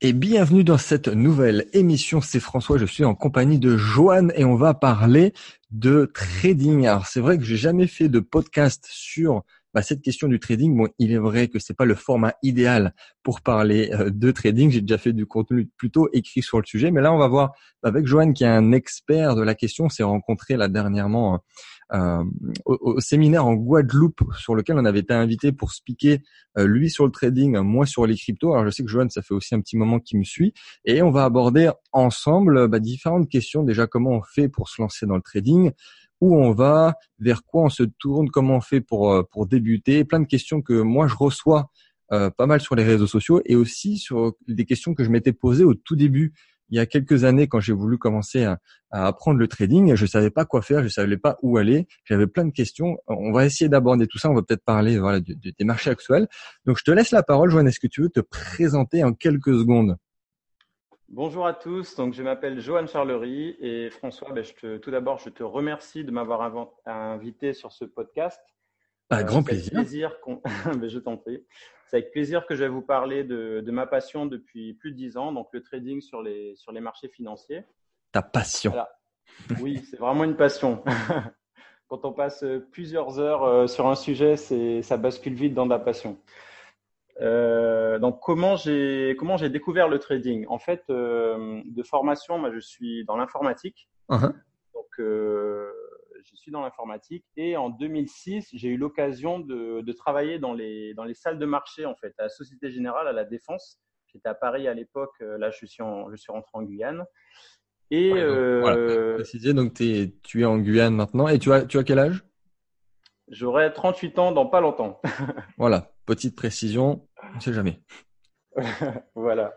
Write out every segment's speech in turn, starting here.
Et bienvenue dans cette nouvelle émission, c'est François, je suis en compagnie de Joanne et on va parler de trading. Alors c'est vrai que j'ai jamais fait de podcast sur cette question du trading. Bon, il est vrai que c'est pas le format idéal pour parler de trading, j'ai déjà fait du contenu plutôt écrit sur le sujet, mais là on va voir avec Joanne qui est un expert de la question. On s'est rencontré là dernièrement au séminaire en Guadeloupe sur lequel on avait été invité pour speaker, lui sur le trading, moi sur les cryptos. Alors je sais que Joanne, ça fait aussi un petit moment qu'il me suit et on va aborder ensemble différentes questions. Déjà, comment on fait pour se lancer dans le trading, où on va, vers quoi on se tourne, comment on fait pour débuter, plein de questions que moi je reçois pas mal sur les réseaux sociaux et aussi sur des questions que je m'étais posées au tout début. Il y a quelques années, quand j'ai voulu commencer à apprendre le trading, je savais pas quoi faire, je savais pas où aller, j'avais plein de questions. On va essayer d'aborder tout ça, on va peut-être parler des marchés actuels. Donc, je te laisse la parole, Joanne. Est-ce que tu veux te présenter en quelques secondes ? Bonjour à tous. Donc, je m'appelle Johann Charléry et François, tout d'abord, je te remercie de m'avoir invité sur ce podcast. Avec grand plaisir. Je t'en prie. C'est avec plaisir que je vais vous parler de ma passion depuis plus de 10 ans, donc le trading sur les marchés financiers. Ta passion. Voilà. Oui, c'est vraiment une passion. Quand on passe plusieurs heures sur un sujet, ça bascule vite dans la passion. Donc, comment j'ai découvert le trading ? En fait, de formation, moi, je suis dans l'informatique. Uh-huh. Donc, je suis dans l'informatique et en 2006, j'ai eu l'occasion de travailler dans les salles de marché en fait, à la Société Générale, à la Défense. J'étais à Paris à l'époque, là je suis rentré en Guyane. Et voilà, préciser, donc tu es en Guyane maintenant et tu as quel âge ? J'aurai 38 ans dans pas longtemps. Voilà, petite précision, on ne sait jamais. Voilà.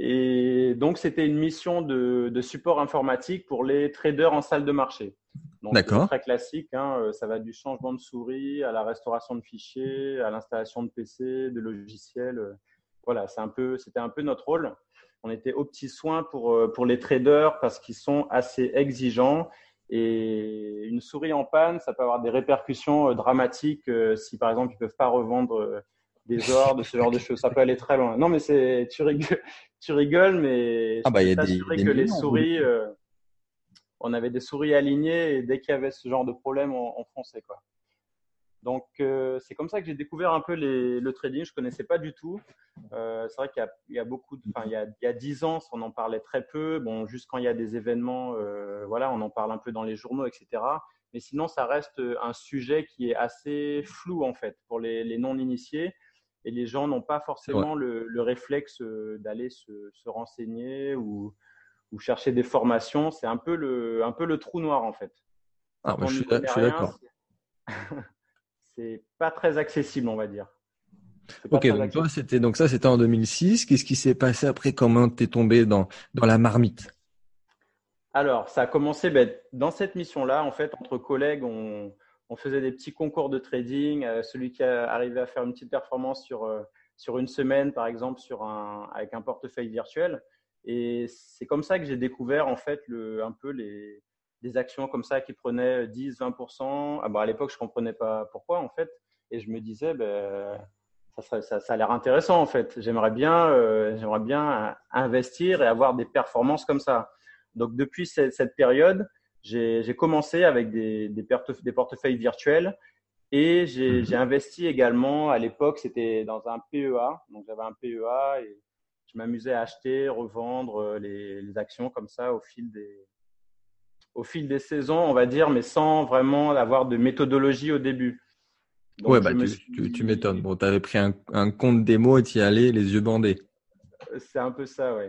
Et donc, c'était une mission de support informatique pour les traders en salle de marché. Donc, d'accord. C'est très classique, hein, ça va du changement de souris à la restauration de fichiers, à l'installation de PC, de logiciels. Voilà, c'était un peu notre rôle. On était aux petits soins pour les traders parce qu'ils sont assez exigeants. Et une souris en panne, ça peut avoir des répercussions dramatiques si, par exemple, ils ne peuvent pas revendre des ordres, ce genre de choses. Ça peut aller très loin. Non, mais tu rigoles, mais je peux t'assurer que les souris… on avait des souris alignées et dès qu'il y avait ce genre de problème, on fonçait, quoi. Donc, c'est comme ça que j'ai découvert un peu le trading. Je ne connaissais pas du tout. C'est vrai qu'il y a 10 ans, on en parlait très peu. Bon, juste quand il y a des événements, on en parle un peu dans les journaux, etc. Mais sinon, ça reste un sujet qui est assez flou, en fait, pour les non-initiés. Et les gens n'ont pas forcément le réflexe d'aller se renseigner ou chercher des formations. C'est un peu le trou noir, en fait. Ah, je suis d'accord. C'est pas très accessible, on va dire. Ok, donc toi, c'était en 2006. Qu'est-ce qui s'est passé après ? Comment t'es tombé dans la marmite ? Alors, ça a commencé dans cette mission-là. En fait, entre collègues, on faisait des petits concours de trading. Celui qui arrivait à faire une petite performance sur une semaine, par exemple, avec un portefeuille virtuel. Et c'est comme ça que j'ai découvert en fait des actions comme ça qui prenaient 10-20%. À l'époque, je ne comprenais pas pourquoi en fait. Et je me disais, ça a l'air intéressant en fait. J'aimerais bien investir et avoir des performances comme ça. Donc, depuis cette période, j'ai commencé avec des portefeuilles virtuels. Et j'ai investi également, à l'époque, c'était dans un PEA. Donc, j'avais un PEA et… je m'amusais à acheter, revendre les actions comme ça au fil des saisons, on va dire, mais sans vraiment avoir de méthodologie au début. Donc, tu m'étonnes. Bon, tu avais pris un compte démo et tu y allais les yeux bandés. C'est un peu ça, oui.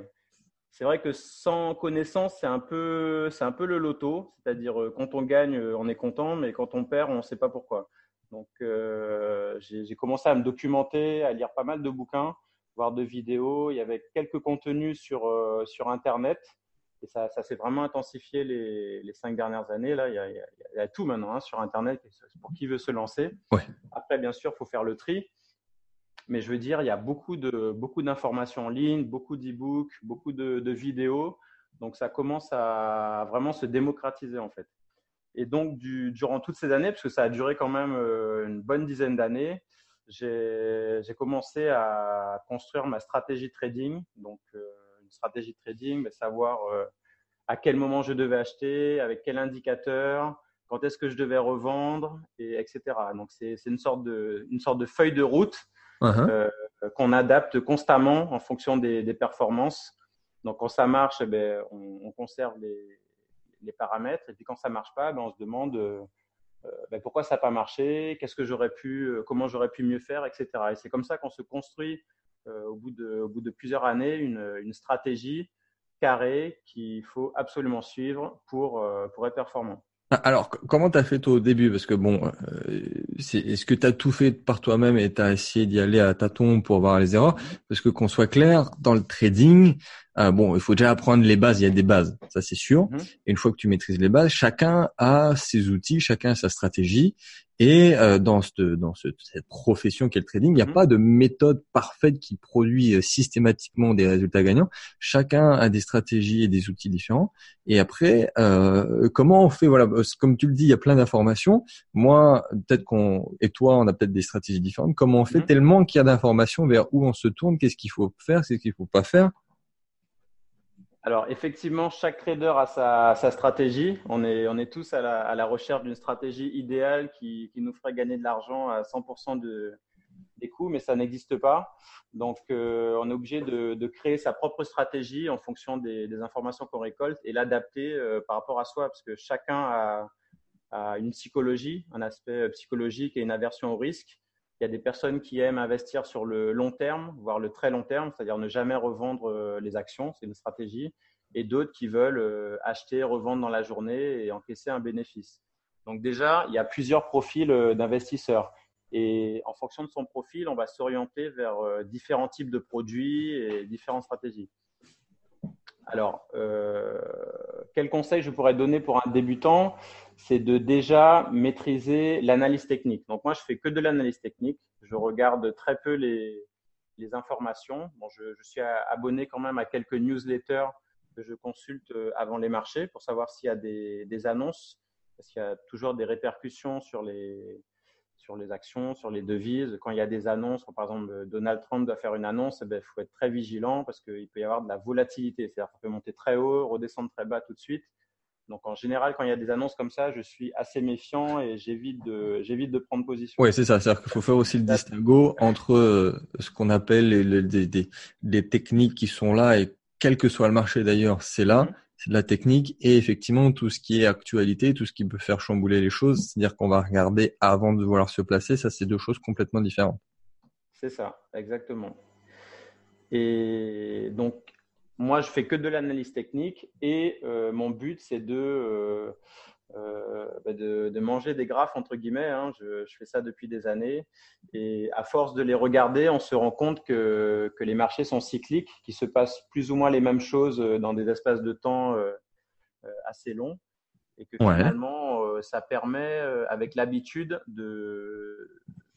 C'est vrai que sans connaissance, c'est un peu le loto. C'est-à-dire, quand on gagne, on est content, mais quand on perd, on ne sait pas pourquoi. Donc, j'ai commencé à me documenter, à lire pas mal de bouquins, voir de vidéos. Il y avait quelques contenus sur Internet et ça s'est vraiment intensifié les 5 dernières années. Là, il y a tout maintenant sur Internet pour qui veut se lancer. Ouais. Après, bien sûr, il faut faire le tri. Mais je veux dire, il y a beaucoup d'informations en ligne, beaucoup d'e-books, beaucoup de vidéos. Donc, ça commence à vraiment se démocratiser en fait. Et donc, durant toutes ces années, parce que ça a duré quand même une bonne dizaine d'années, j'ai commencé à construire ma stratégie trading. Donc, une stratégie trading, mais savoir à quel moment je devais acheter, avec quel indicateur, quand est-ce que je devais revendre, et etc. Donc, c'est une sorte de feuille de route qu'on adapte constamment en fonction des performances. Donc, quand ça marche, eh bien, on conserve les paramètres. Et puis, quand ça ne marche pas, eh bien, on se demande… pourquoi ça n'a pas marché, qu'est-ce que j'aurais pu, comment j'aurais pu mieux faire, etc. Et c'est comme ça qu'on se construit au bout de plusieurs années une stratégie carrée qu'il faut absolument suivre pour être performant. Alors, comment tu as fait toi au début? Parce que bon, est-ce que tu as tout fait par toi-même et tu as essayé d'y aller à tâtons pour voir les erreurs? Parce que qu'on soit clair, dans le trading, bon, il faut déjà apprendre les bases, il y a des bases, ça c'est sûr. Et une fois que tu maîtrises les bases, chacun a ses outils, chacun a sa stratégie. Et dans cette profession qu'est le trading, il n'y a pas de méthode parfaite qui produit systématiquement des résultats gagnants. Chacun a des stratégies et des outils différents. Et après, comment on fait? Voilà, comme tu le dis, il y a plein d'informations. Moi, peut-être qu'on et toi, on a peut-être des stratégies différentes. Comment on fait tellement qu'il y a d'informations vers où on se tourne? Qu'est-ce qu'il faut faire? Qu'est-ce qu'il faut pas faire? Alors effectivement, chaque trader a sa stratégie. On est tous à la recherche d'une stratégie idéale qui nous ferait gagner de l'argent à 100% des coûts, mais ça n'existe pas. Donc, on est obligé de créer sa propre stratégie en fonction des informations qu'on récolte et l'adapter par rapport à soi, parce que chacun a une psychologie, un aspect psychologique et une aversion au risque. Il y a des personnes qui aiment investir sur le long terme, voire le très long terme, c'est-à-dire ne jamais revendre les actions, c'est une stratégie, et d'autres qui veulent acheter, revendre dans la journée et encaisser un bénéfice. Donc déjà, il y a plusieurs profils d'investisseurs et en fonction de son profil, on va s'orienter vers différents types de produits et différentes stratégies. Alors, quel conseil je pourrais donner pour un débutant? C'est de déjà maîtriser l'analyse technique. Donc, moi, je fais que de l'analyse technique. Je regarde très peu les informations. Bon, je suis abonné quand même à quelques newsletters que je consulte avant les marchés pour savoir s'il y a des annonces, parce qu'il y a toujours des répercussions sur les actions, sur les devises. Quand il y a des annonces, quand par exemple Donald Trump doit faire une annonce, eh bien, il faut être très vigilant parce qu'il peut y avoir de la volatilité. C'est-à-dire qu'on peut monter très haut, redescendre très bas tout de suite. Donc, en général, quand il y a des annonces comme ça, je suis assez méfiant et j'évite de prendre position. Oui, c'est ça. C'est-à-dire qu'il faut faire aussi le distinguo entre ce qu'on appelle les techniques qui sont là et quel que soit le marché d'ailleurs, c'est là. C'est de la technique et effectivement tout ce qui est actualité, tout ce qui peut faire chambouler les choses, c'est-à-dire qu'on va regarder avant de vouloir se placer, ça c'est deux choses complètement différentes. C'est ça, exactement. Et donc moi je fais que de l'analyse technique et mon but c'est de manger des graphes entre guillemets, hein. Je fais ça depuis des années et à force de les regarder, on se rend compte que les marchés sont cycliques, qu'il se passe plus ou moins les mêmes choses dans des espaces de temps assez longs et que finalement ça permet avec l'habitude de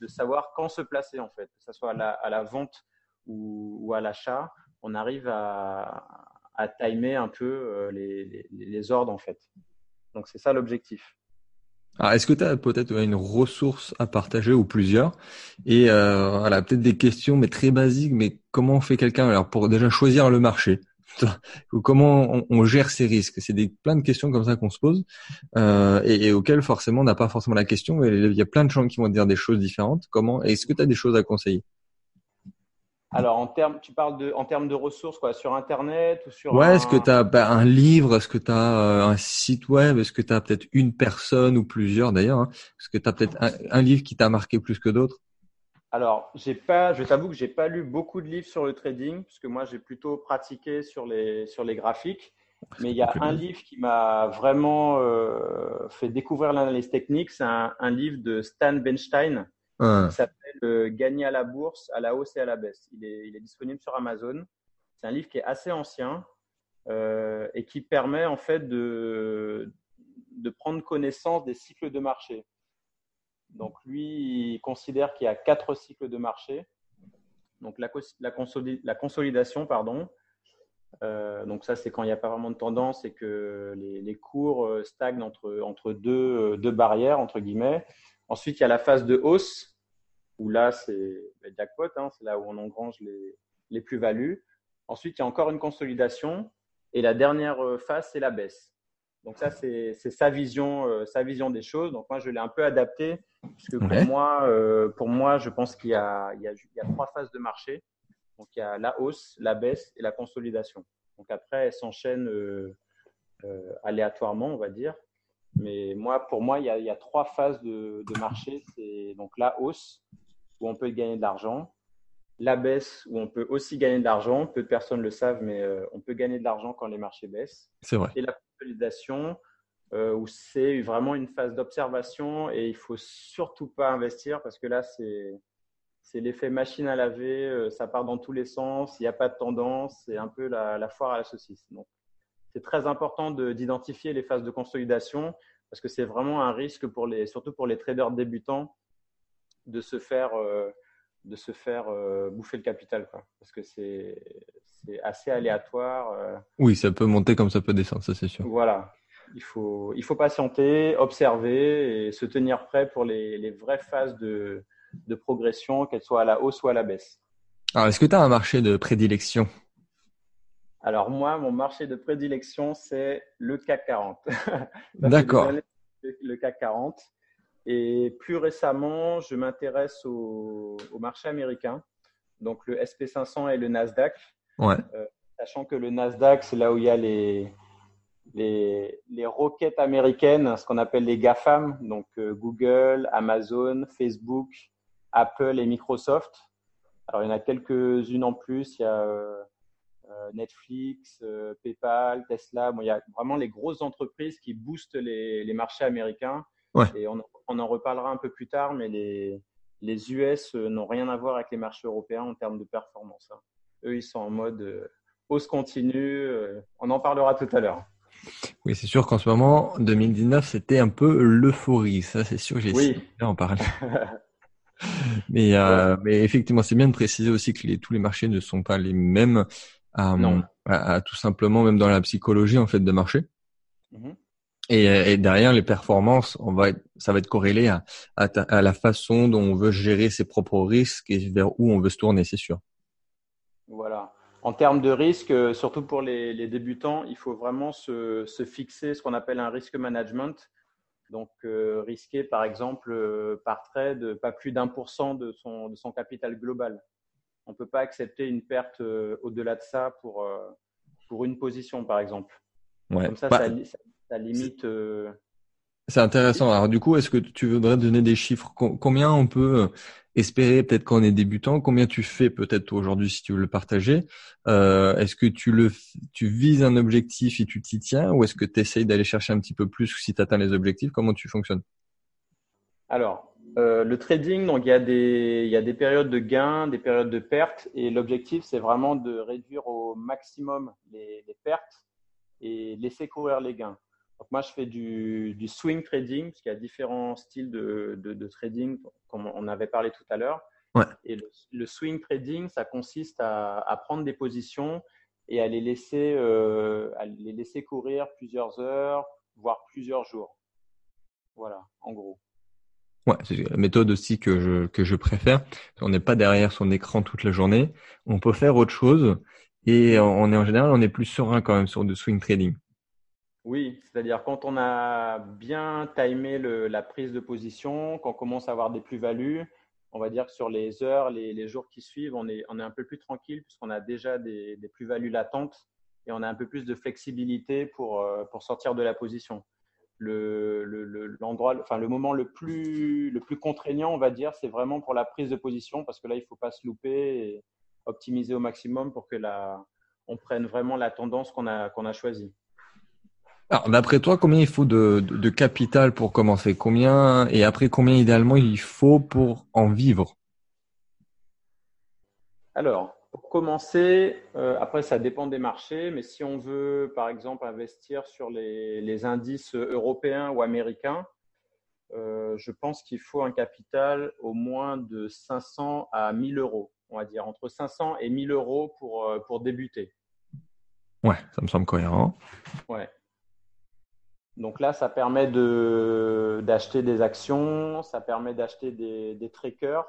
savoir quand se placer en fait, que ce soit à la vente ou à l'achat, on arrive à timer un peu les ordres en fait. Donc, c'est ça l'objectif. Alors, est-ce que tu as peut-être une ressource à partager ou plusieurs? Et voilà, peut-être des questions, mais très basiques. Mais comment on fait quelqu'un alors pour déjà choisir le marché? Ou comment on gère ses risques? C'est plein de questions comme ça qu'on se pose et auxquelles forcément on n'a pas forcément la question. Mais il y a plein de gens qui vont dire des choses différentes. Comment? Est-ce que tu as des choses à conseiller? Alors, tu parles en termes de ressources, quoi, sur Internet ou sur… Ouais, est-ce que tu as un livre, est-ce que tu as un site web, est-ce que tu as peut-être une personne ou plusieurs d'ailleurs, hein, est-ce que tu as peut-être un livre qui t'a marqué plus que d'autres? Alors, je t'avoue que j'ai pas lu beaucoup de livres sur le trading, puisque moi, j'ai plutôt pratiqué sur les graphiques. Mais il y a un livre qui m'a vraiment fait découvrir l'analyse technique, c'est un livre de Stan Benstein. Il s'appelle Gagner à la bourse, à la hausse et à la baisse. Il est disponible sur Amazon. C'est un livre qui est assez ancien et qui permet en fait de prendre connaissance des cycles de marché. Donc lui, il considère qu'il y a 4 cycles de marché. Donc la consolidation, pardon. Donc ça, c'est quand il n'y a pas vraiment de tendance et que les cours stagnent entre deux barrières entre guillemets. Ensuite, il y a la phase de hausse où là, c'est le jackpot, hein, c'est là où on engrange les plus-values. Ensuite, il y a encore une consolidation et la dernière phase, c'est la baisse. Donc ça, c'est sa vision des choses. Donc moi, je l'ai un peu adapté parce que pour moi, je pense qu'il y a trois phases de marché. Donc il y a la hausse, la baisse et la consolidation. Donc après, elles s'enchaînent aléatoirement, on va dire. Mais moi, pour moi, il y a trois phases de marché. C'est donc la hausse où on peut gagner de l'argent, la baisse où on peut aussi gagner de l'argent. Peu de personnes le savent, mais on peut gagner de l'argent quand les marchés baissent. C'est vrai. Et la consolidation où c'est vraiment une phase d'observation et il ne faut surtout pas investir parce que là, c'est l'effet machine à laver. Ça part dans tous les sens. Il n'y a pas de tendance. C'est un peu la foire à la saucisse. Donc, c'est très important d'identifier les phases de consolidation parce que c'est vraiment un risque, surtout pour les traders débutants, de se faire bouffer le capital, quoi. Parce que c'est assez aléatoire. Oui, ça peut monter comme ça peut descendre, ça c'est sûr. Voilà, il faut patienter, observer et se tenir prêt pour les vraies phases de progression, qu'elles soient à la hausse ou à la baisse. Alors, est-ce que tu as un marché de prédilection ? Alors moi, mon marché de prédilection, c'est le CAC 40. D'accord. Le CAC 40. Et plus récemment, je m'intéresse au marché américain, donc le S&P 500 et le Nasdaq. Ouais. Sachant que le Nasdaq, c'est là où il y a les roquettes américaines, ce qu'on appelle les GAFAM, donc Google, Amazon, Facebook, Apple et Microsoft. Alors, il y en a quelques-unes en plus. Il y a Netflix, PayPal, Tesla. Bon, il y a vraiment les grosses entreprises qui boostent les marchés américains. Ouais. Et on en reparlera un peu plus tard, mais les US n'ont rien à voir avec les marchés européens en termes de performance, hein. Eux, ils sont en mode hausse continue. On en parlera tout à l'heure. Oui, c'est sûr qu'en ce moment, 2019, c'était un peu l'euphorie. Ça, c'est sûr que j'ai essayé d'en parler. Mais effectivement, c'est bien de préciser aussi que tous les marchés ne sont pas les mêmes. Tout simplement, même dans la psychologie en fait de marché. Mm-hmm. Et derrière les performances, ça va être corrélé à la façon dont on veut gérer ses propres risques et vers où on veut se tourner, c'est sûr. Voilà. En termes de risque, surtout pour les débutants, il faut vraiment se fixer ce qu'on appelle un risk management. Donc, risquer par exemple par trade pas plus d'1% de son capital global. On ne peut pas accepter une perte au-delà de ça pour une position, par exemple. Ouais. Comme ça, ça limite… C'est intéressant. Alors du coup, est-ce que tu voudrais donner des chiffres ? Combien on peut espérer, peut-être quand on est débutant ? Combien tu fais peut-être aujourd'hui si tu veux le partager ? Est-ce que tu vises un objectif et tu t'y tiens ? Ou est-ce que tu essayes d'aller chercher un petit peu plus si tu atteins les objectifs ? Comment tu fonctionnes ? Alors… le trading, donc il y a des périodes de gains, des périodes de pertes, et l'objectif c'est vraiment de réduire au maximum les pertes et laisser courir les gains. Donc moi je fais du swing trading parce qu'il y a différents styles de trading comme on avait parlé tout à l'heure. Ouais. Et le swing trading, ça consiste à prendre des positions et à les laisser courir plusieurs heures, voire plusieurs jours. Voilà, en gros. Ouais, c'est la méthode aussi que je préfère. On n'est pas derrière son écran toute la journée. On peut faire autre chose et en général on est plus serein quand même sur du swing trading. Oui, c'est-à-dire quand on a bien timé la prise de position, qu'on commence à avoir des plus-values, on va dire que sur les heures, les jours qui suivent, on est un peu plus tranquille puisqu'on a déjà des plus-values latentes et on a un peu plus de flexibilité pour sortir de la position. Le moment le plus contraignant, on va dire, c'est vraiment pour la prise de position parce que là, il ne faut pas se louper et optimiser au maximum pour que on prenne vraiment la tendance qu'on a choisie. Alors, d'après toi, combien il faut de capital pour commencer ? Combien et après, combien idéalement il faut pour en vivre ? Alors… Pour commencer, après ça dépend des marchés, mais si on veut par exemple investir sur les indices européens ou américains, je pense qu'il faut un capital au moins de 500 à 1000 euros, on va dire entre 500 et 1000 euros pour débuter. Ouais, ça me semble cohérent. Ouais. Donc là, ça permet d'acheter des actions, ça permet d'acheter des trackers.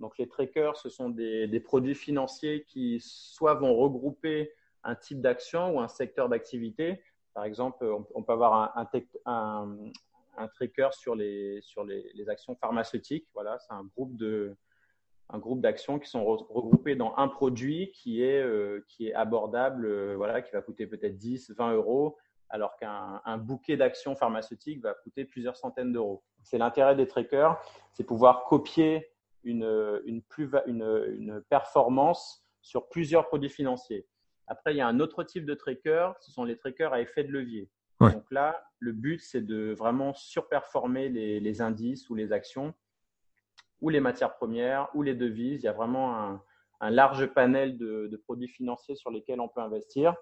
Donc, les trackers, ce sont des produits financiers qui soit vont regrouper un type d'action ou un secteur d'activité. Par exemple, on peut avoir un tracker sur les actions pharmaceutiques. Voilà, c'est un groupe d'actions qui sont regroupées dans un produit qui est abordable, voilà, qui va coûter peut-être 10, 20 euros, alors qu'un bouquet d'actions pharmaceutiques va coûter plusieurs centaines d'euros. C'est l'intérêt des trackers, c'est pouvoir copier une performance sur plusieurs produits financiers. Après, il y a un autre type de tracker, ce sont les trackers à effet de levier. Ouais. Donc là, le but, c'est de vraiment surperformer les indices ou les actions ou les matières premières ou les devises. Il y a vraiment un large panel de produits financiers sur lesquels on peut investir.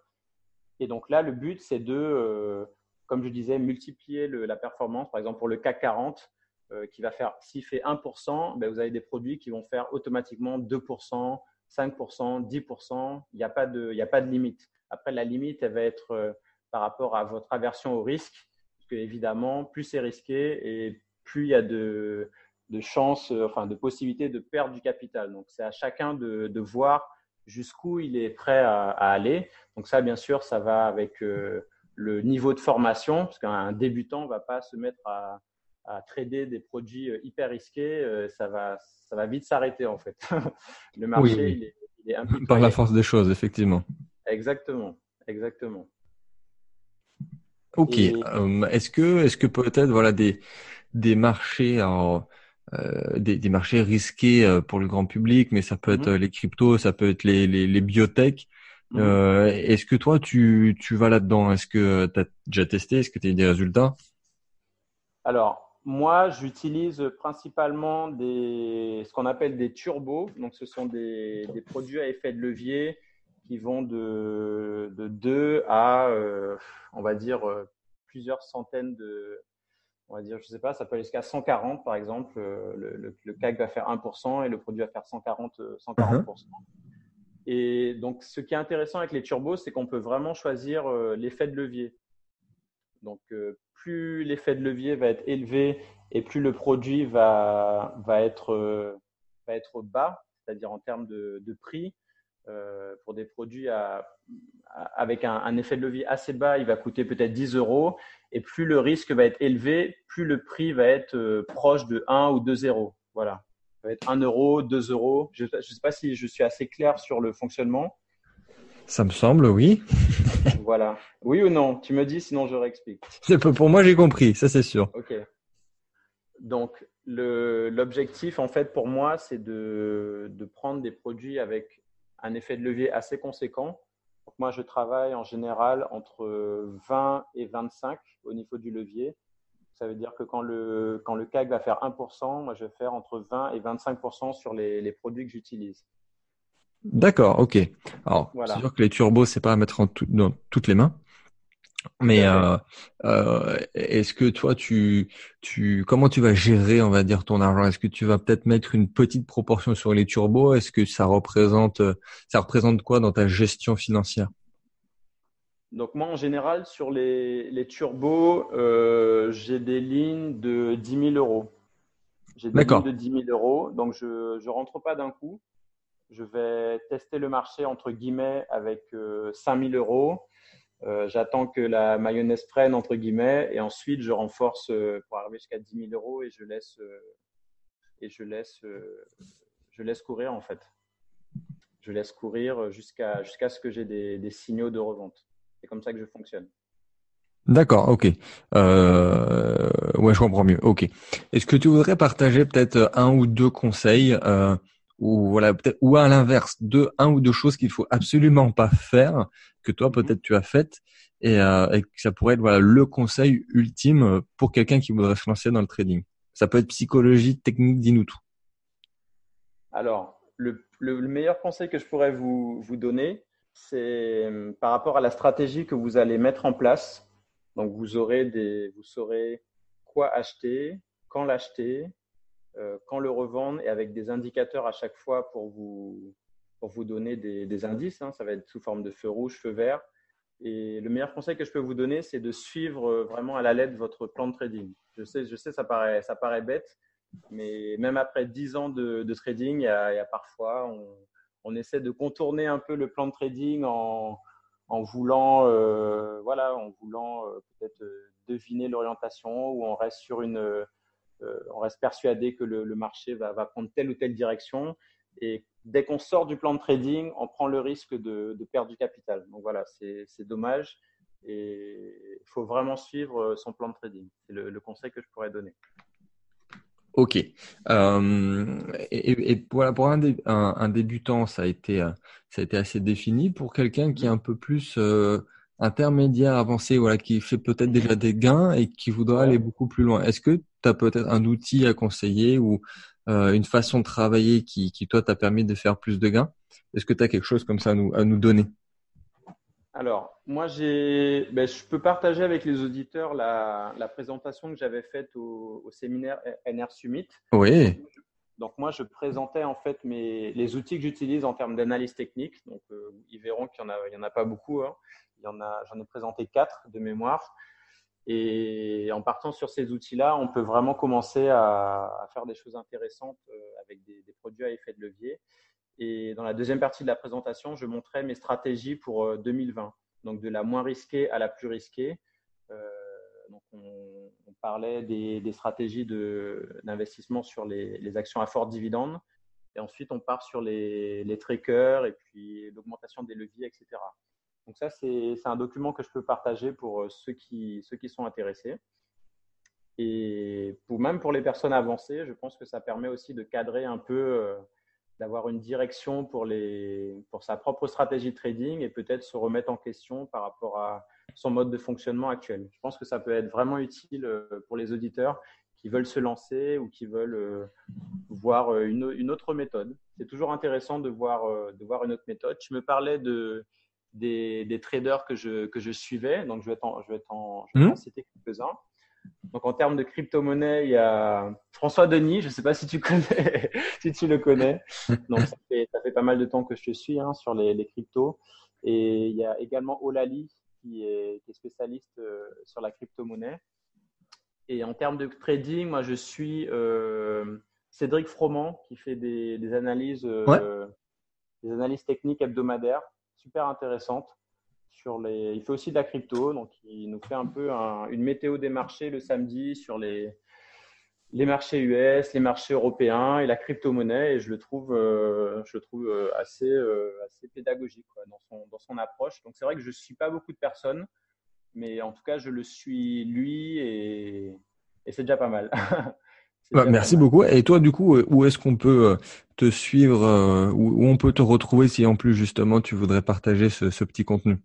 Et donc là, le but, c'est de, comme je disais, multiplier la performance. Par exemple, pour le CAC 40, qui va faire, s'il fait 1%, ben vous avez des produits qui vont faire automatiquement 2%, 5%, 10%. Il n'y a pas de limite. Après, la limite, elle va être par rapport à votre aversion au risque, parce que évidemment, plus c'est risqué et plus il y a de chances, enfin de possibilités de perdre du capital. Donc, c'est à chacun de voir jusqu'où il est prêt à aller. Donc ça, bien sûr, ça va avec le niveau de formation, parce qu'un débutant ne va pas se mettre à trader des produits hyper risqués. Ça va vite s'arrêter, en fait. Le marché, oui. Il est un peu… Par la force des choses, effectivement. Exactement. Ok. Et… Est-ce que peut-être, voilà, des marchés… Alors… des marchés risqués pour le grand public, mais ça peut être les cryptos, ça peut être les biotech. Est-ce que toi, tu vas là-dedans? Est-ce que tu as déjà testé? Est-ce que tu as eu des résultats? Alors, moi, j'utilise principalement ce qu'on appelle des turbos. Donc, ce sont des produits à effet de levier qui vont de 2 à, on va dire, plusieurs centaines de… On va dire, je ne sais pas, ça peut aller jusqu'à 140, par exemple. Le CAC va faire 1% et le produit va faire 140%. Et donc, ce qui est intéressant avec les turbos, c'est qu'on peut vraiment choisir l'effet de levier. Donc, plus l'effet de levier va être élevé et plus le produit va être bas, c'est-à-dire en termes de prix. Pour des produits avec un effet de levier assez bas, il va coûter peut-être 10 euros. Et plus le risque va être élevé, plus le prix va être proche de 1 ou 2 euros. Voilà. Ça va être 1 euro, 2 euros. Je ne sais pas si je suis assez clair sur le fonctionnement. Ça me semble, oui. Voilà. Oui ou non? Tu me dis, sinon je réexplique. Pour moi, j'ai compris. Ça, c'est sûr. OK. Donc, l'objectif, en fait, pour moi, c'est de prendre des produits avec un effet de levier assez conséquent. Donc moi, je travaille en général entre 20 et 25 au niveau du levier. Ça veut dire que quand le CAC va faire 1%, moi, je vais faire entre 20 et 25% sur les produits que j'utilise. D'accord, ok. Alors, voilà. C'est sûr que les turbos, ce n'est pas à mettre dans toutes les mains. Mais est-ce que toi, comment tu vas gérer, on va dire, ton argent? Est-ce que tu vas peut-être mettre une petite proportion sur les turbos? Est-ce que ça représente quoi dans ta gestion financière? Donc moi, en général, sur les turbos, j'ai des lignes de 10 000 euros. J'ai des lignes de 10 000 euros, donc je rentre pas d'un coup. Je vais tester le marché, entre guillemets, avec 5 000 euros. J'attends que la mayonnaise prenne, entre guillemets, et ensuite je renforce pour arriver jusqu'à 10 000 euros et je laisse courir, en fait. Je laisse courir jusqu'à ce que j'ai des signaux de revente. C'est comme ça que je fonctionne. D'accord, ok. Ouais, je comprends mieux. Ok. Est-ce que tu voudrais partager peut-être un ou deux conseils ou voilà, peut-être, ou à l'inverse, un ou deux choses qu'il faut absolument pas faire, que toi peut-être tu as faites, et que ça pourrait être, voilà, le conseil ultime pour quelqu'un qui voudrait se lancer dans le trading. Ça peut être psychologie, technique, dis-nous tout. Alors, le meilleur conseil que je pourrais vous donner, c'est par rapport à la stratégie que vous allez mettre en place. Donc, vous saurez quoi acheter, quand l'acheter, quand le revendre, et avec des indicateurs à chaque fois pour vous donner des indices. Ça va être sous forme de feu rouge, feu vert. Et le meilleur conseil que je peux vous donner, c'est de suivre vraiment à la lettre votre plan de trading. Je sais, ça paraît bête, Mais même après 10 ans de trading, il y a parfois, on essaie de contourner un peu le plan de trading en voulant, peut-être deviner l'orientation, ou on reste sur on reste persuadé que le marché va prendre telle ou telle direction. Et dès qu'on sort du plan de trading, on prend le risque de perdre du capital. Donc voilà, c'est dommage. Et il faut vraiment suivre son plan de trading. C'est le conseil que je pourrais donner. Ok. Et voilà, pour un débutant, ça a été assez défini. Pour quelqu'un qui est un peu plus intermédiaire, avancé, voilà, qui fait peut-être déjà des gains et qui voudra aller beaucoup plus loin, est-ce que tu as peut-être un outil à conseiller ou une façon de travailler qui toi, t'a permis de faire plus de gains? Est-ce que tu as quelque chose comme ça à nous donner? Alors, moi, je peux partager avec les auditeurs la présentation que j'avais faite au séminaire NR Summit. Oui. Donc, moi, je présentais en fait les outils que j'utilise en termes d'analyse technique. Donc, ils verront qu'il y en a pas beaucoup. Hein. J'en ai présenté 4 de mémoire. Et en partant sur ces outils-là, on peut vraiment commencer à faire des choses intéressantes avec des produits à effet de levier. Et dans la deuxième partie de la présentation, je montrais mes stratégies pour 2020, donc de la moins risquée à la plus risquée. Donc on parlait des stratégies d'investissement sur les actions à fort dividende. Et ensuite, on part sur les trackers et puis l'augmentation des leviers, etc. Donc ça, c'est un document que je peux partager pour ceux qui sont intéressés. Et pour les personnes avancées, je pense que ça permet aussi de cadrer un peu… d'avoir une direction pour sa propre stratégie de trading et peut-être se remettre en question par rapport à son mode de fonctionnement actuel. Je pense que ça peut être vraiment utile pour les auditeurs qui veulent se lancer ou qui veulent voir une autre méthode. C'est toujours intéressant de voir une autre méthode. Tu me parlais des traders que je suivais, donc je vais t'en citer quelques-uns. Donc, en termes de crypto-monnaie, il y a François Denis. Je ne sais pas si tu connais, si tu le connais. Donc, ça fait pas mal de temps que je te suis sur les cryptos. Et il y a également Olali qui est spécialiste sur la crypto-monnaie. Et en termes de trading, moi, je suis Cédric Fromant qui fait des analyses, des analyses techniques hebdomadaires super intéressantes. Il fait aussi de la crypto, donc il nous fait un peu une météo des marchés le samedi sur les marchés US, les marchés européens et la crypto-monnaie. Et je le trouve assez pédagogique dans son approche. Donc c'est vrai que je ne suis pas beaucoup de personnes, mais en tout cas je le suis lui et c'est déjà pas mal. Merci beaucoup. Et toi, du coup, où est-ce qu'on peut te suivre, où on peut te retrouver si en plus, justement, tu voudrais partager ce petit contenu?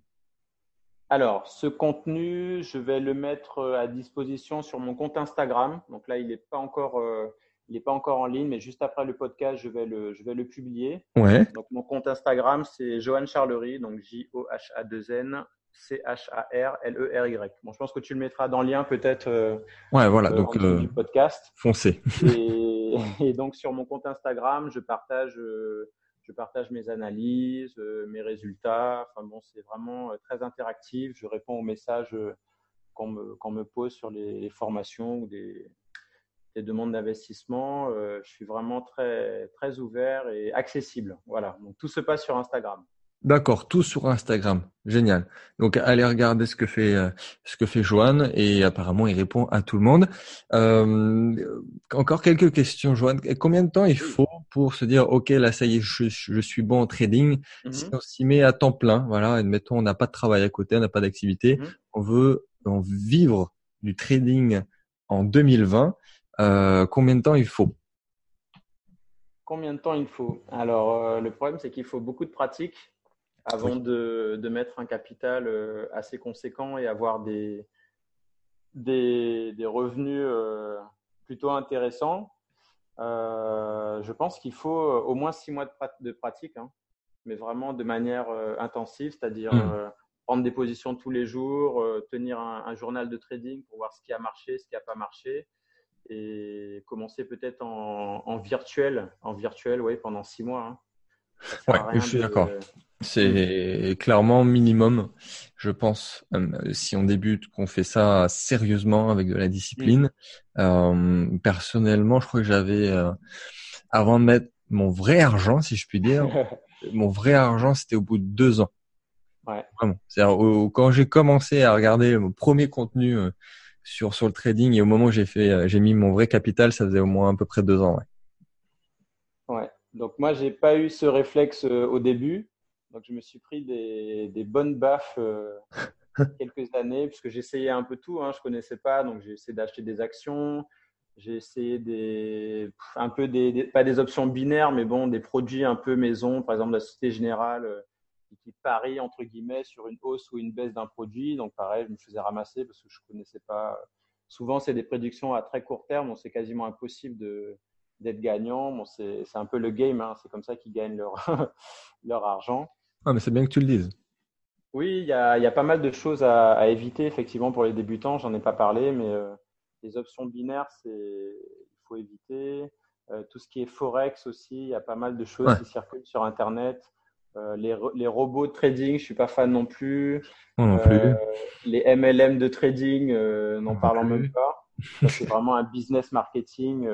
Alors, ce contenu, je vais le mettre à disposition sur mon compte Instagram. Donc là, il n'est pas encore, en ligne, mais juste après le podcast, je vais le publier. Ouais. Donc, mon compte Instagram, c'est Johann Charléry, donc JOHANN CHARLERY. Bon, je pense que tu le mettras dans le lien peut-être du podcast. Foncez. Et donc sur mon compte Instagram, je partage mes analyses, mes résultats. Enfin bon, c'est vraiment très interactif. Je réponds aux messages qu'on me pose sur les formations ou des demandes d'investissement. Je suis vraiment très très ouvert et accessible. Voilà. Donc tout se passe sur Instagram. D'accord, tout sur Instagram. Génial. Donc, allez regarder ce que fait Joanne et apparemment, il répond à tout le monde. Encore quelques questions, Joanne. Combien de temps il faut pour se dire, OK, là, ça y est, je suis bon en trading. Mm-hmm. Si on s'y met à temps plein, voilà, admettons, on n'a pas de travail à côté, on n'a pas d'activité. Mm-hmm. On veut vivre du trading en 2020. Combien de temps il faut? Combien de temps il faut? Alors, le problème, c'est qu'il faut beaucoup de pratique avant de mettre un capital assez conséquent et avoir des revenus plutôt intéressants. Je pense qu'il faut au moins 6 mois de pratique, mais vraiment de manière intensive, c'est-à-dire prendre des positions tous les jours, tenir un journal de trading pour voir ce qui a marché, ce qui n'a pas marché. Et commencer peut-être en virtuel, oui, pendant 6 mois. Je suis d'accord. C'est clairement minimum. je pense, si on débute, qu'on fait ça sérieusement avec de la discipline. Personnellement, je crois que j'avais, avant de mettre mon vrai argent, si je puis dire, mon vrai argent, c'était au bout de 2 ans. Ouais. Vraiment. C'est-à-dire, quand j'ai commencé à regarder mon premier contenu sur le trading, et au moment où j'ai mis mon vrai capital, ça faisait au moins à peu près 2 ans. Ouais. Ouais. Donc moi, j'ai pas eu ce réflexe au début. Donc je me suis pris des bonnes baffes quelques années, puisque j'essayais un peu tout, hein, je connaissais pas, donc j'ai essayé d'acheter des actions, j'ai essayé pas des options binaires, mais bon, des produits un peu maison, par exemple la Société Générale qui parie entre guillemets sur une hausse ou une baisse d'un produit. Donc pareil, je me faisais ramasser parce que je connaissais pas. Souvent c'est des prédictions à très court terme, bon, c'est quasiment impossible d'être gagnant. Bon, c'est un peu le game, hein. C'est comme ça qu'ils gagnent leur argent. Ah, mais c'est bien que tu le dises. Oui, il y a pas mal de choses à éviter effectivement pour les débutants. J'en ai pas parlé, mais les options binaires, il faut éviter. Tout ce qui est forex aussi, il y a pas mal de choses qui circulent sur Internet. Les robots de trading, je suis pas fan non plus. Non plus. Les MLM de trading, n'en parlons même pas. Ça, c'est vraiment un business marketing.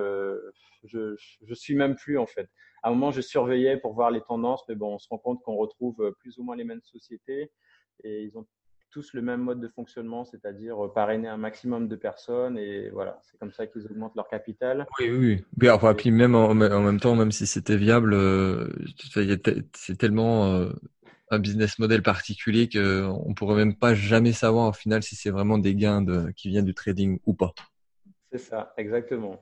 Je suis même plus en fait. À un moment, je surveillais pour voir les tendances, mais bon, on se rend compte qu'on retrouve plus ou moins les mêmes sociétés et ils ont tous le même mode de fonctionnement, c'est-à-dire parrainer un maximum de personnes et voilà, c'est comme ça qu'ils augmentent leur capital. Oui. Puis, alors, puis même en même temps, même si c'était viable, c'est tellement un business model particulier qu'on pourrait même pas jamais savoir au final si c'est vraiment des gains qui viennent du trading ou pas. C'est ça, exactement.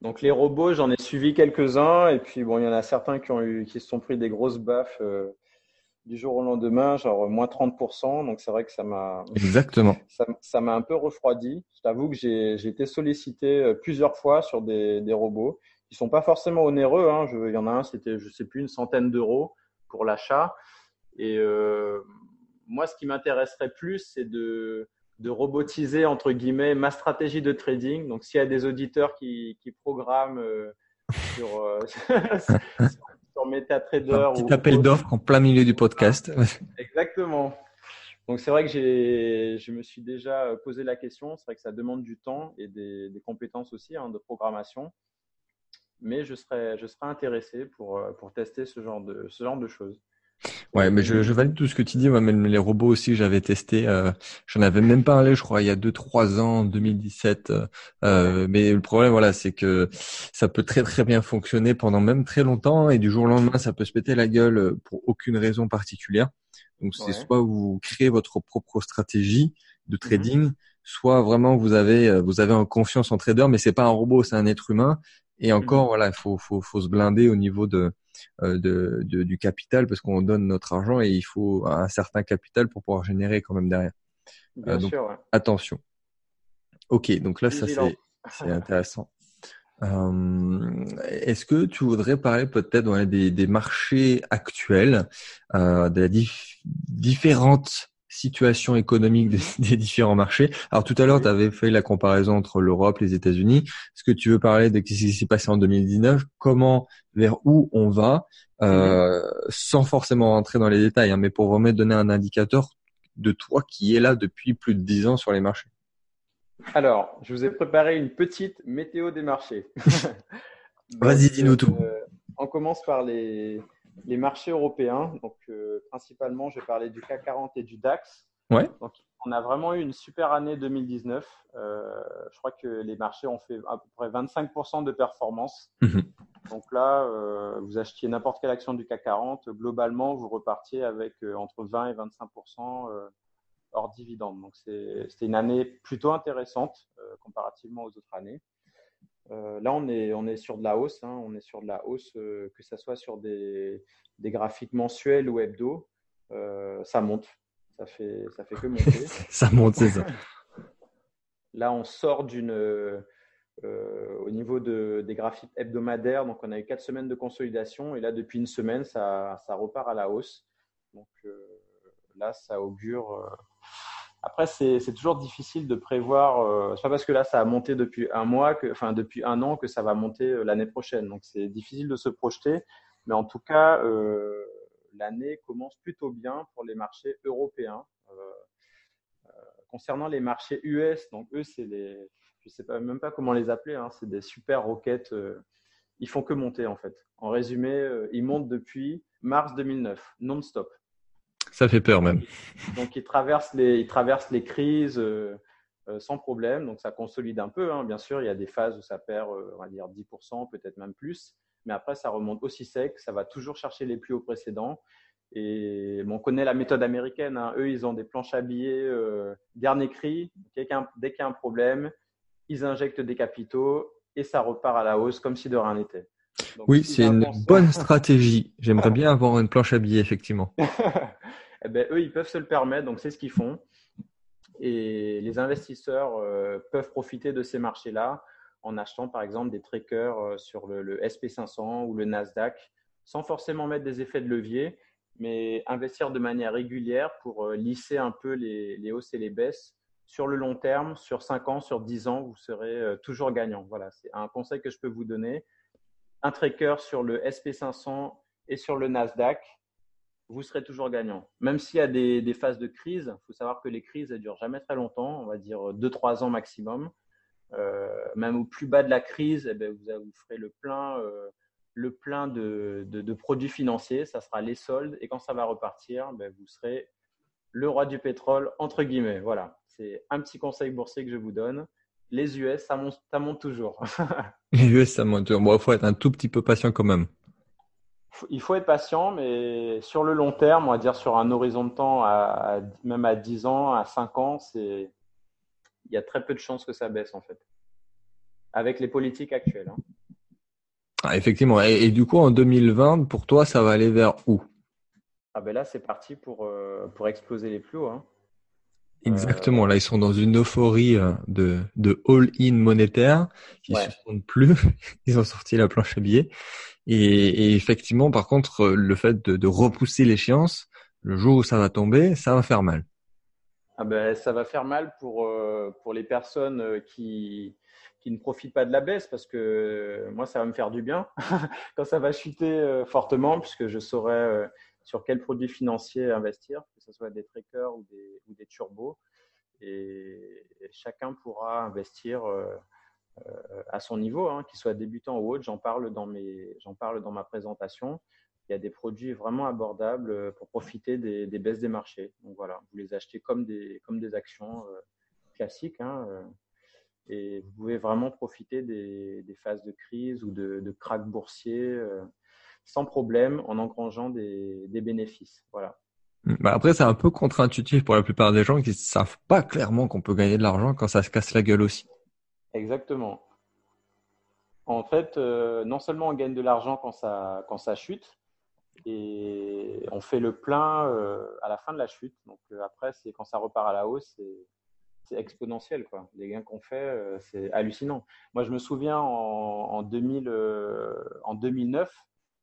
Donc les robots, j'en ai suivi quelques-uns et puis bon, il y en a certains qui se sont pris des grosses baffes du jour au lendemain, genre moins 30%. Donc c'est vrai que ça m'a un peu refroidi. Je t'avoue que j'ai été sollicité plusieurs fois sur des robots qui sont pas forcément onéreux. Hein. Il y en a un, c'était je sais plus une centaine d'euros pour l'achat. Et moi, ce qui m'intéresserait plus, c'est de robotiser entre guillemets ma stratégie de trading. Donc s'il y a des auditeurs qui programment sur MetaTrader, un petit appel d'offres en plein milieu du podcast. Exactement. Donc c'est vrai que je me suis déjà posé la question. C'est vrai que ça demande du temps et des compétences aussi, hein, de programmation. Mais je serais intéressé pour tester ce genre de choses. Ouais, mais je valide tout ce que tu dis. Moi, même les robots aussi, j'avais testé. J'en avais même parlé, je crois, il y a 2-3 ans, en 2017. Mais le problème, voilà, c'est que ça peut très très bien fonctionner pendant même très longtemps, et du jour au lendemain, ça peut se péter la gueule pour aucune raison particulière. Donc, c'est soit vous créez votre propre stratégie de trading, soit vraiment vous avez une confiance en trader, mais c'est pas un robot, c'est un être humain. Et encore, voilà, faut se blinder au niveau du capital, parce qu'on donne notre argent et il faut un certain capital pour pouvoir générer quand même derrière. Bien sûr. Attention. Ok, donc là, vigilant. Ça c'est intéressant. Est-ce que tu voudrais parler peut-être des marchés actuels, de la différentes situation économique des différents marchés? Alors tout à l'heure, tu avais fait la comparaison entre l'Europe et les États-Unis. Est-ce que tu veux parler de ce qui s'est passé en 2019, comment, vers où on va, sans forcément rentrer dans les détails, hein, mais pour vraiment donner un indicateur de toi qui est là depuis plus de 10 ans sur les marchés? Alors, je vous ai préparé une petite météo des marchés. Donc, vas-y, dis-nous tout. On commence par les marchés européens, donc principalement, je vais parler du CAC 40 et du DAX. Ouais. Donc, on a vraiment eu une super année 2019. Je crois que les marchés ont fait à peu près 25% de performance. Donc là, vous achetiez n'importe quelle action du CAC 40. Globalement, vous repartiez avec entre 20 et 25% hors dividendes. Donc, c'était une année plutôt intéressante comparativement aux autres années. Là, on est sur de la hausse, hein. On est sur de la hausse, que ça soit sur des graphiques mensuels ou hebdo, ça monte, ça fait que monter. Ça monte, c'est ça. Là, on sort au niveau des graphiques hebdomadaires, donc on a eu 4 semaines de consolidation et là, depuis 1 semaine, ça repart à la hausse. Donc là, ça augure… Après, c'est toujours difficile de prévoir. C'est pas parce que là, ça a monté depuis depuis 1 an que ça va monter l'année prochaine. Donc, c'est difficile de se projeter. Mais en tout cas, l'année commence plutôt bien pour les marchés européens. Concernant les marchés US, donc eux, c'est les, je ne sais pas, même pas comment les appeler, hein, c'est des super roquettes. Ils font que monter en fait. En résumé, ils montent depuis mars 2009, non-stop. Ça fait peur même. Donc ils traversent les crises sans problème. Donc ça consolide un peu, hein. Bien sûr, il y a des phases où ça perd, on va dire 10%, peut-être même plus. Mais après, ça remonte aussi sec. Ça va toujours chercher les plus hauts précédents. Et bon, on connaît la méthode américaine, hein. Eux, ils ont des planches à billets dernier cri. Dès qu'il y a un problème, ils injectent des capitaux et ça repart à la hausse comme si de rien n'était. Donc, oui, c'est une bonne stratégie. J'aimerais bien avoir une planche à billets, effectivement. Eh ben, eux, ils peuvent se le permettre, donc c'est ce qu'ils font. Et les investisseurs peuvent profiter de ces marchés-là en achetant, par exemple, des trackers sur le S&P 500 ou le Nasdaq, sans forcément mettre des effets de levier, mais investir de manière régulière pour lisser un peu les hausses et les baisses. Sur le long terme, sur 5 ans, sur 10 ans, vous serez toujours gagnant. Voilà, c'est un conseil que je peux vous donner. Un tracker sur le S&P 500 et sur le Nasdaq, vous serez toujours gagnant. Même s'il y a des phases de crise, il faut savoir que les crises ne durent jamais très longtemps, on va dire 2-3 ans maximum. Même au plus bas de la crise, eh bien, vous ferez le plein de produits financiers, ça sera les soldes. Et quand ça va repartir, eh bien, vous serez le roi du pétrole, entre guillemets. Voilà, c'est un petit conseil boursier que je vous donne. Les US, ça monte toujours. Les US, ça monte toujours. Bon, il faut être un tout petit peu patient quand même. Il faut être patient, mais sur le long terme, on va dire sur un horizon de temps, même à 10 ans, à 5 ans, il y a très peu de chances que ça baisse en fait, avec les politiques actuelles. Hein. Ah, effectivement. Et du coup, en 2020, pour toi, ça va aller vers où? Ah ben là, c'est parti pour exploser les plus hauts. Hein. Exactement. Là, ils sont dans une euphorie de all-in monétaire. Ils ne se sentent plus. Ils ont sorti la planche à billets. Et effectivement, par contre, le fait de repousser l'échéance, le jour où ça va tomber, ça va faire mal. Ah ben, ça va faire mal pour les personnes qui ne profitent pas de la baisse, parce que moi, ça va me faire du bien quand ça va chuter fortement, puisque je saurai sur quels produits financiers investir, que ce soit des trackers ou des turbos. Et chacun pourra investir à son niveau, hein, qu'il soit débutant ou autre. J'en parle dans ma présentation. Il y a des produits vraiment abordables pour profiter des baisses des marchés. Donc voilà, vous les achetez comme des actions classiques, hein, et vous pouvez vraiment profiter des phases de crise ou de krach boursier sans problème, en engrangeant des bénéfices. Voilà. Bah après, c'est un peu contre-intuitif pour la plupart des gens qui ne savent pas clairement qu'on peut gagner de l'argent quand ça se casse la gueule aussi. Exactement. En fait, non seulement on gagne de l'argent quand ça chute, et on fait le plein à la fin de la chute. Donc après, c'est quand ça repart à la hausse, c'est exponentiel, quoi. Les gains qu'on fait, c'est hallucinant. Moi, je me souviens en 2009,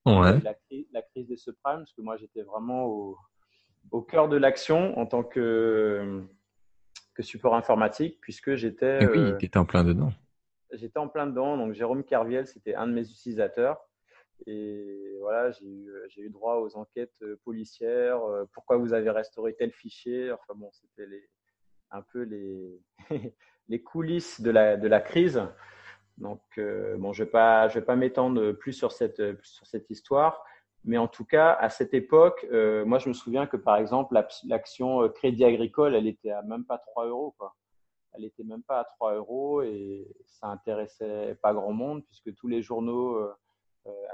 ouais. La crise des subprimes, parce que moi j'étais vraiment au cœur de l'action en tant que support informatique, puisque j'étais… Et oui, t'étais en plein dedans. J'étais en plein dedans, donc Jérôme Kerviel, c'était un de mes utilisateurs. Et voilà, j'ai eu droit aux enquêtes policières, pourquoi vous avez restauré tel fichier. Enfin bon, c'était un peu les, les coulisses de la crise. Donc, bon, je vais pas m'étendre plus sur cette histoire, mais en tout cas, à cette époque, moi, je me souviens que par exemple, l'action Crédit Agricole, elle était à même pas 3 €, quoi. Elle était même pas à 3 € et ça intéressait pas grand monde puisque tous les journaux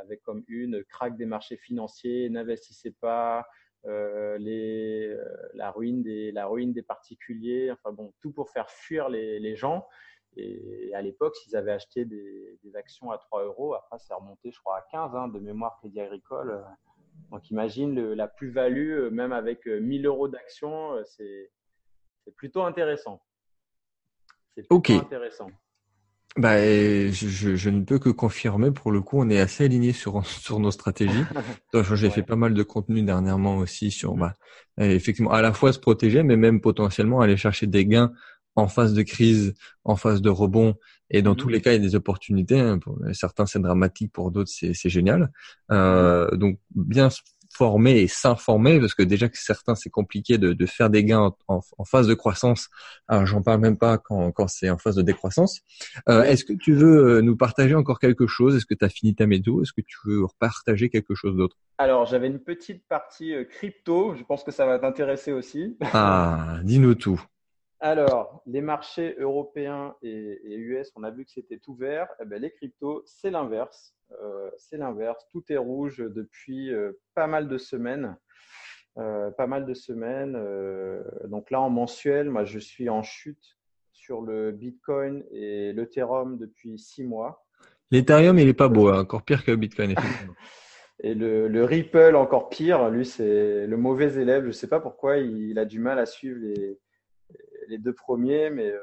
avaient comme une krach des marchés financiers, n'investissez pas, la ruine des particuliers. Enfin bon, tout pour faire fuir les gens. Et à l'époque, s'ils avaient acheté des actions à 3 €, après c'est remonté, je crois, à 15, hein, de mémoire, Crédit Agricole. Donc imagine la plus-value, même avec 1000 € d'actions, c'est plutôt intéressant. C'est plutôt intéressant. Bah, je ne peux que confirmer, pour le coup, on est assez alignés sur nos stratégies. J'ai fait pas mal de contenu dernièrement aussi sur, bah, effectivement, à la fois se protéger, mais même potentiellement aller chercher des gains en phase de crise, en phase de rebond, et dans tous les cas, il y a des opportunités. Pour certains, c'est dramatique, pour d'autres, c'est génial. Donc, bien former et s'informer, parce que déjà que certains, c'est compliqué de faire des gains en phase de croissance. Alors, j'en parle même pas quand c'est en phase de décroissance. Est-ce que tu veux nous partager encore quelque chose? Est-ce que tu as fini ta météo? Est-ce que tu veux repartager quelque chose d'autre? Alors, j'avais une petite partie crypto. Je pense que ça va t'intéresser aussi. Ah, dis-nous tout. Alors, les marchés européens et US, on a vu que c'était tout vert. Eh bien, les cryptos, c'est l'inverse. Tout est rouge depuis pas mal de semaines. Donc là, en mensuel, moi, je suis en chute sur le Bitcoin et l'Ethereum depuis 6 mois. L'Ethereum, il n'est pas beau, hein, encore pire que le Bitcoin. Et le Ripple, encore pire. Lui, c'est le mauvais élève. Je ne sais pas pourquoi il a du mal à suivre les 2 premiers, mais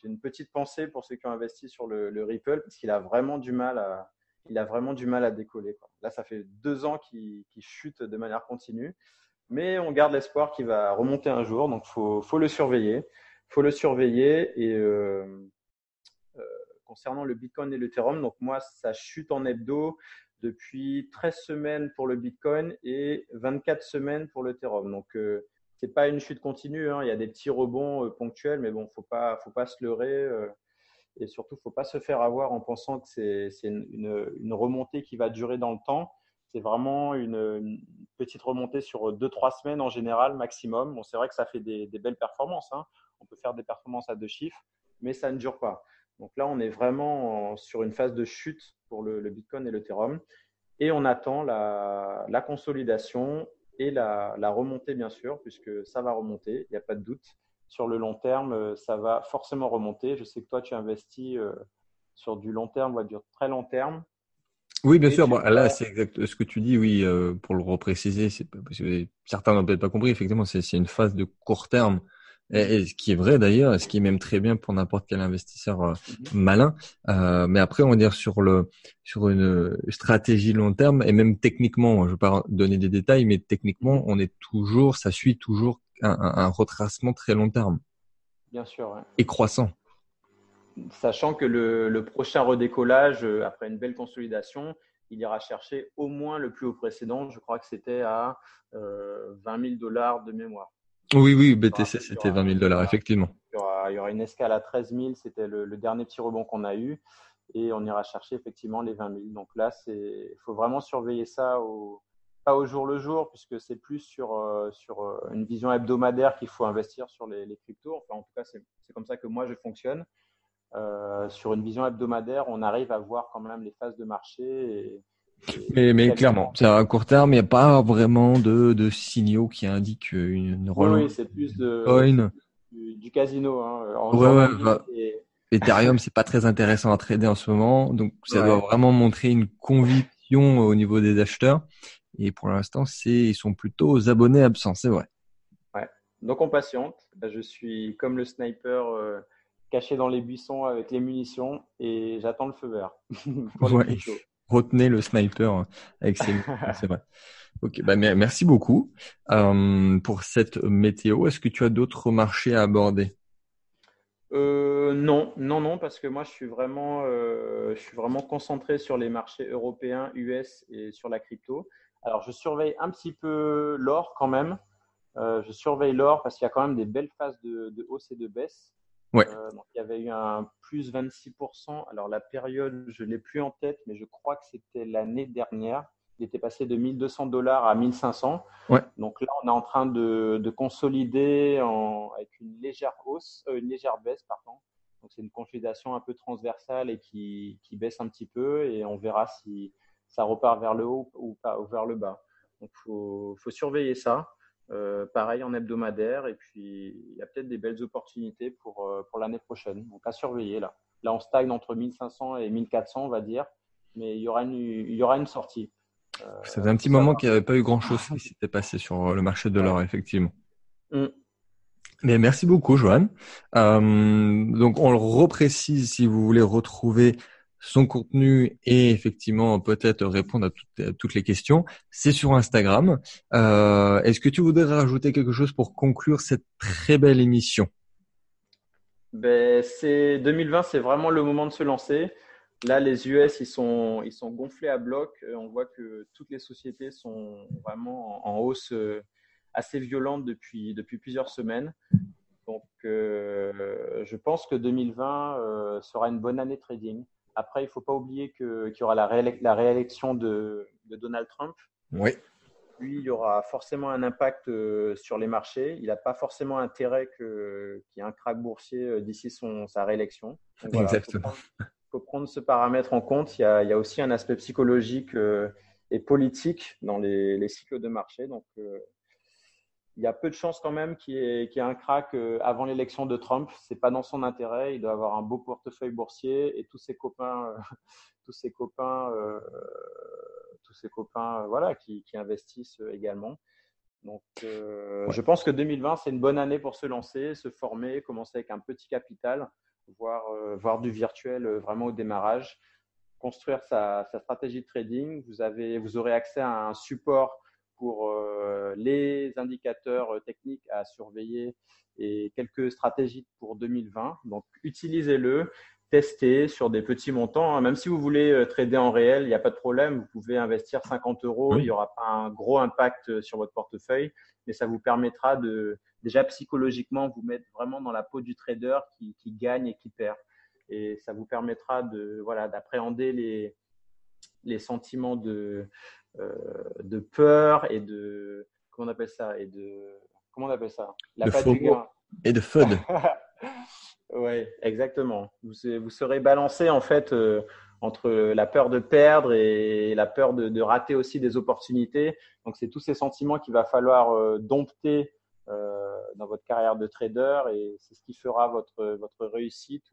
j'ai une petite pensée pour ceux qui ont investi sur le Ripple, parce qu'il a vraiment du mal à décoller, quoi. Là, ça fait 2 ans qu'il chute de manière continue, mais on garde l'espoir qu'il va remonter un jour. Donc, faut le surveiller. Et concernant le Bitcoin et l'Ethereum, donc moi, ça chute en hebdo depuis 13 semaines pour le Bitcoin et 24 semaines pour l'Ethereum. Donc c'est pas une chute continue, hein. Il y a des petits rebonds ponctuels, mais bon, faut pas se leurrer et surtout faut pas se faire avoir en pensant que c'est une remontée qui va durer dans le temps. C'est vraiment une petite remontée sur 2-3 semaines en général maximum. Bon, c'est vrai que ça fait des belles performances, hein. On peut faire des performances à 2 chiffres, mais ça ne dure pas. Donc là, on est vraiment sur une phase de chute pour le Bitcoin et l'Ethereum, et on attend la consolidation. Et la remontée, bien sûr, puisque ça va remonter, il n'y a pas de doute. Sur le long terme, ça va forcément remonter. Je sais que toi, tu investis sur du long terme, voire du très long terme. Oui, bien sûr. Bon, là, c'est exact ce que tu dis. Oui, pour le repréciser, certains n'ont peut-être pas compris. Effectivement, c'est une phase de court terme. Et ce qui est vrai d'ailleurs, et ce qui est même très bien pour n'importe quel investisseur malin. Mais après, on va dire sur une stratégie long terme, et même techniquement, je ne vais pas donner des détails, mais techniquement, ça suit toujours un retracement très long terme. Bien sûr. Ouais. Et croissant. Sachant que le prochain redécollage, après une belle consolidation, il ira chercher au moins le plus haut précédent. Je crois que c'était à $20,000 de mémoire. Oui, BTC, c'était $20,000, effectivement. Il y aura une escale à 13 000, c'était le dernier petit rebond qu'on a eu, et on ira chercher effectivement les 20 000. Donc là, il faut vraiment surveiller ça, pas au jour le jour, puisque c'est plus sur une vision hebdomadaire qu'il faut investir sur les cryptos. Enfin, en tout cas, c'est comme ça que moi, je fonctionne. Sur une vision hebdomadaire, on arrive à voir quand même les phases de marché et… Mais clairement, c'est à court terme, il n'y a pas vraiment de signaux qui indiquent une relance. Oui, c'est plus du casino. Hein. Ethereum, c'est pas très intéressant à trader en ce moment, donc ça doit vraiment montrer une conviction au niveau des acheteurs. Et pour l'instant, ils sont plutôt aux abonnés absents, c'est vrai. Ouais. Donc on patiente. Je suis comme le sniper caché dans les buissons avec les munitions et j'attends le feu vert. Retenez le sniper avec ses mots, c'est vrai. Ok, merci beaucoup pour cette météo. Est-ce que tu as d'autres marchés à aborder? Non, parce que moi je suis vraiment concentré sur les marchés européens, US et sur la crypto. Alors je surveille un petit peu l'or quand même. Je surveille l'or parce qu'il y a quand même des belles phases de hausse et de baisse. Ouais. Donc, il y avait eu un plus 26%. Alors, la période, je ne l'ai plus en tête, mais je crois que c'était l'année dernière. Il était passé de $1,200 à $1,500. Ouais. Donc là, on est en train de consolider avec une légère baisse. Donc, c'est une consolidation un peu transversale et qui baisse un petit peu, et on verra si ça repart vers le haut ou pas, ou vers le bas. Donc, faut surveiller ça. Pareil en hebdomadaire, et puis il y a peut-être des belles opportunités pour l'année prochaine, donc à surveiller là. Là, on stagne entre 1500 et 1400, on va dire, mais il y aura une sortie. C'était un petit moment qu'il n'y avait pas eu grand-chose qui s'était passé sur le marché de l'or, effectivement. Mais merci beaucoup, Joanne. Donc, on le reprécise si vous voulez retrouver son contenu et effectivement peut-être répondre à toutes les questions, c'est sur Instagram. Est-ce que tu voudrais rajouter quelque chose pour conclure cette très belle émission ? 2020, c'est vraiment le moment de se lancer. Là, les US, ils sont gonflés à bloc. On voit que toutes les sociétés sont vraiment en hausse assez violente depuis plusieurs semaines. Donc, je pense que 2020 sera une bonne année de trading. Après, il ne faut pas oublier qu'il y aura la réélection de Donald Trump. Oui. Lui, il y aura forcément un impact sur les marchés. Il n'a pas forcément intérêt qu'il y ait un crack boursier d'ici sa réélection. Donc, voilà, exactement. Il faut prendre ce paramètre en compte. Il y a aussi un aspect psychologique et politique dans les cycles de marché. Donc, il y a peu de chances quand même qu'il y ait un crack avant l'élection de Trump. Ce n'est pas dans son intérêt. Il doit avoir un beau portefeuille boursier et tous ses copains voilà, qui investissent également. Donc, ouais. Je pense que 2020, c'est une bonne année pour se lancer, se former, commencer avec un petit capital, voir du virtuel vraiment au démarrage, construire sa stratégie de trading. Vous aurez accès à un support pour les indicateurs techniques à surveiller et quelques stratégies pour 2020. Donc, utilisez-le, testez sur des petits montants. Même si vous voulez trader en réel, il n'y a pas de problème. Vous pouvez investir 50 euros. Oui. Il n'y aura pas un gros impact sur votre portefeuille, mais ça vous permettra de déjà psychologiquement vous mettre vraiment dans la peau du trader qui gagne et qui perd. Et ça vous permettra d'appréhender les sentiments de peur et de… Comment on appelle ça ? La patte du gain. Et de FUD. Oui, exactement. Vous serez balancé en fait entre la peur de perdre et la peur de rater aussi des opportunités. Donc, c'est tous ces sentiments qu'il va falloir dompter dans votre carrière de trader et c'est ce qui fera votre réussite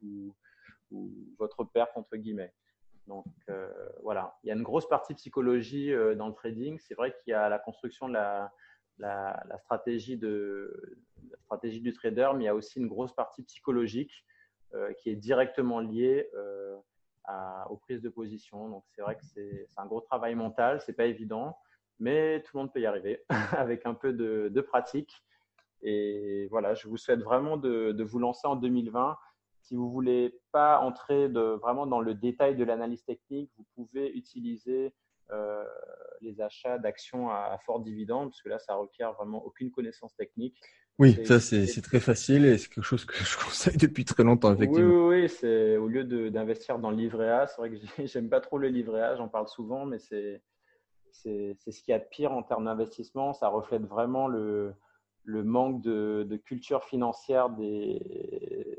ou votre perte entre guillemets. Donc, voilà. Il y a une grosse partie psychologie dans le trading. C'est vrai qu'il y a la construction de la stratégie du trader, mais il y a aussi une grosse partie psychologique qui est directement liée aux prises de position. Donc, c'est vrai que c'est un gros travail mental. Ce n'est pas évident, mais tout le monde peut y arriver avec un peu de pratique. Et voilà, je vous souhaite vraiment de vous lancer en 2020. Si vous ne voulez pas entrer vraiment dans le détail de l'analyse technique, vous pouvez utiliser les achats d'actions à fort dividende, parce que là, ça requiert vraiment aucune connaissance technique. Oui, ça, c'est très facile et c'est quelque chose que je conseille depuis très longtemps, effectivement. Oui, c'est, au lieu d'investir dans le livret A, c'est vrai que j'aime pas trop le livret A, j'en parle souvent, mais c'est ce qu'il y a de pire en termes d'investissement. Ça reflète vraiment le manque de culture financière des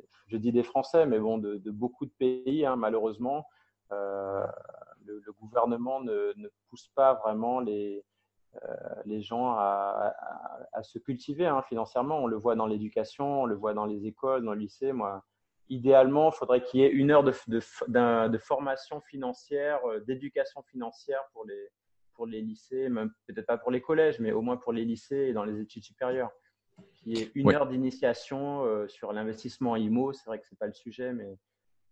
Français, mais bon, de beaucoup de pays, hein, malheureusement. Le gouvernement ne pousse pas vraiment les gens à se cultiver hein, financièrement. On le voit dans l'éducation, on le voit dans les écoles, dans le lycée. Moi, idéalement, il faudrait qu'il y ait une heure de formation financière, d'éducation financière pour les lycées, même peut-être pas pour les collèges, mais au moins pour les lycées et dans les études supérieures. Qu'il y ait une heure d'initiation sur l'investissement en IMO. C'est vrai que ce n'est pas le sujet, mais…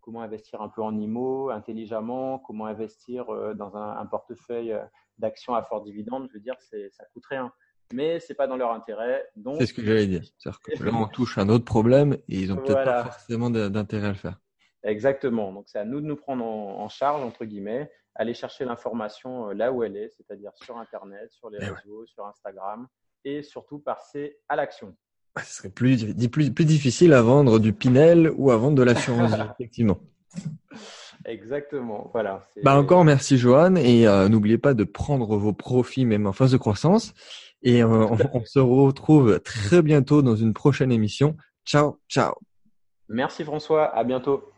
Comment investir un peu en IMO, intelligemment, comment investir dans un portefeuille d'actions à fort dividende, je veux dire, ça coûte rien. Mais ce n'est pas dans leur intérêt. Donc… C'est ce que j'allais dire. C'est-à-dire que là, on touche un autre problème et ils n'ont peut-être pas forcément d'intérêt à le faire. Exactement. Donc, c'est à nous de nous prendre en charge, entre guillemets, aller chercher l'information là où elle est, c'est-à-dire sur Internet, sur les réseaux, sur Instagram et surtout passer à l'action. Ce serait plus difficile à vendre du Pinel ou à vendre de l'assurance, effectivement. Exactement, voilà. Encore merci Johann et n'oubliez pas de prendre vos profits même en phase de croissance. Et on se retrouve très bientôt dans une prochaine émission. Ciao, ciao. Merci François, à bientôt.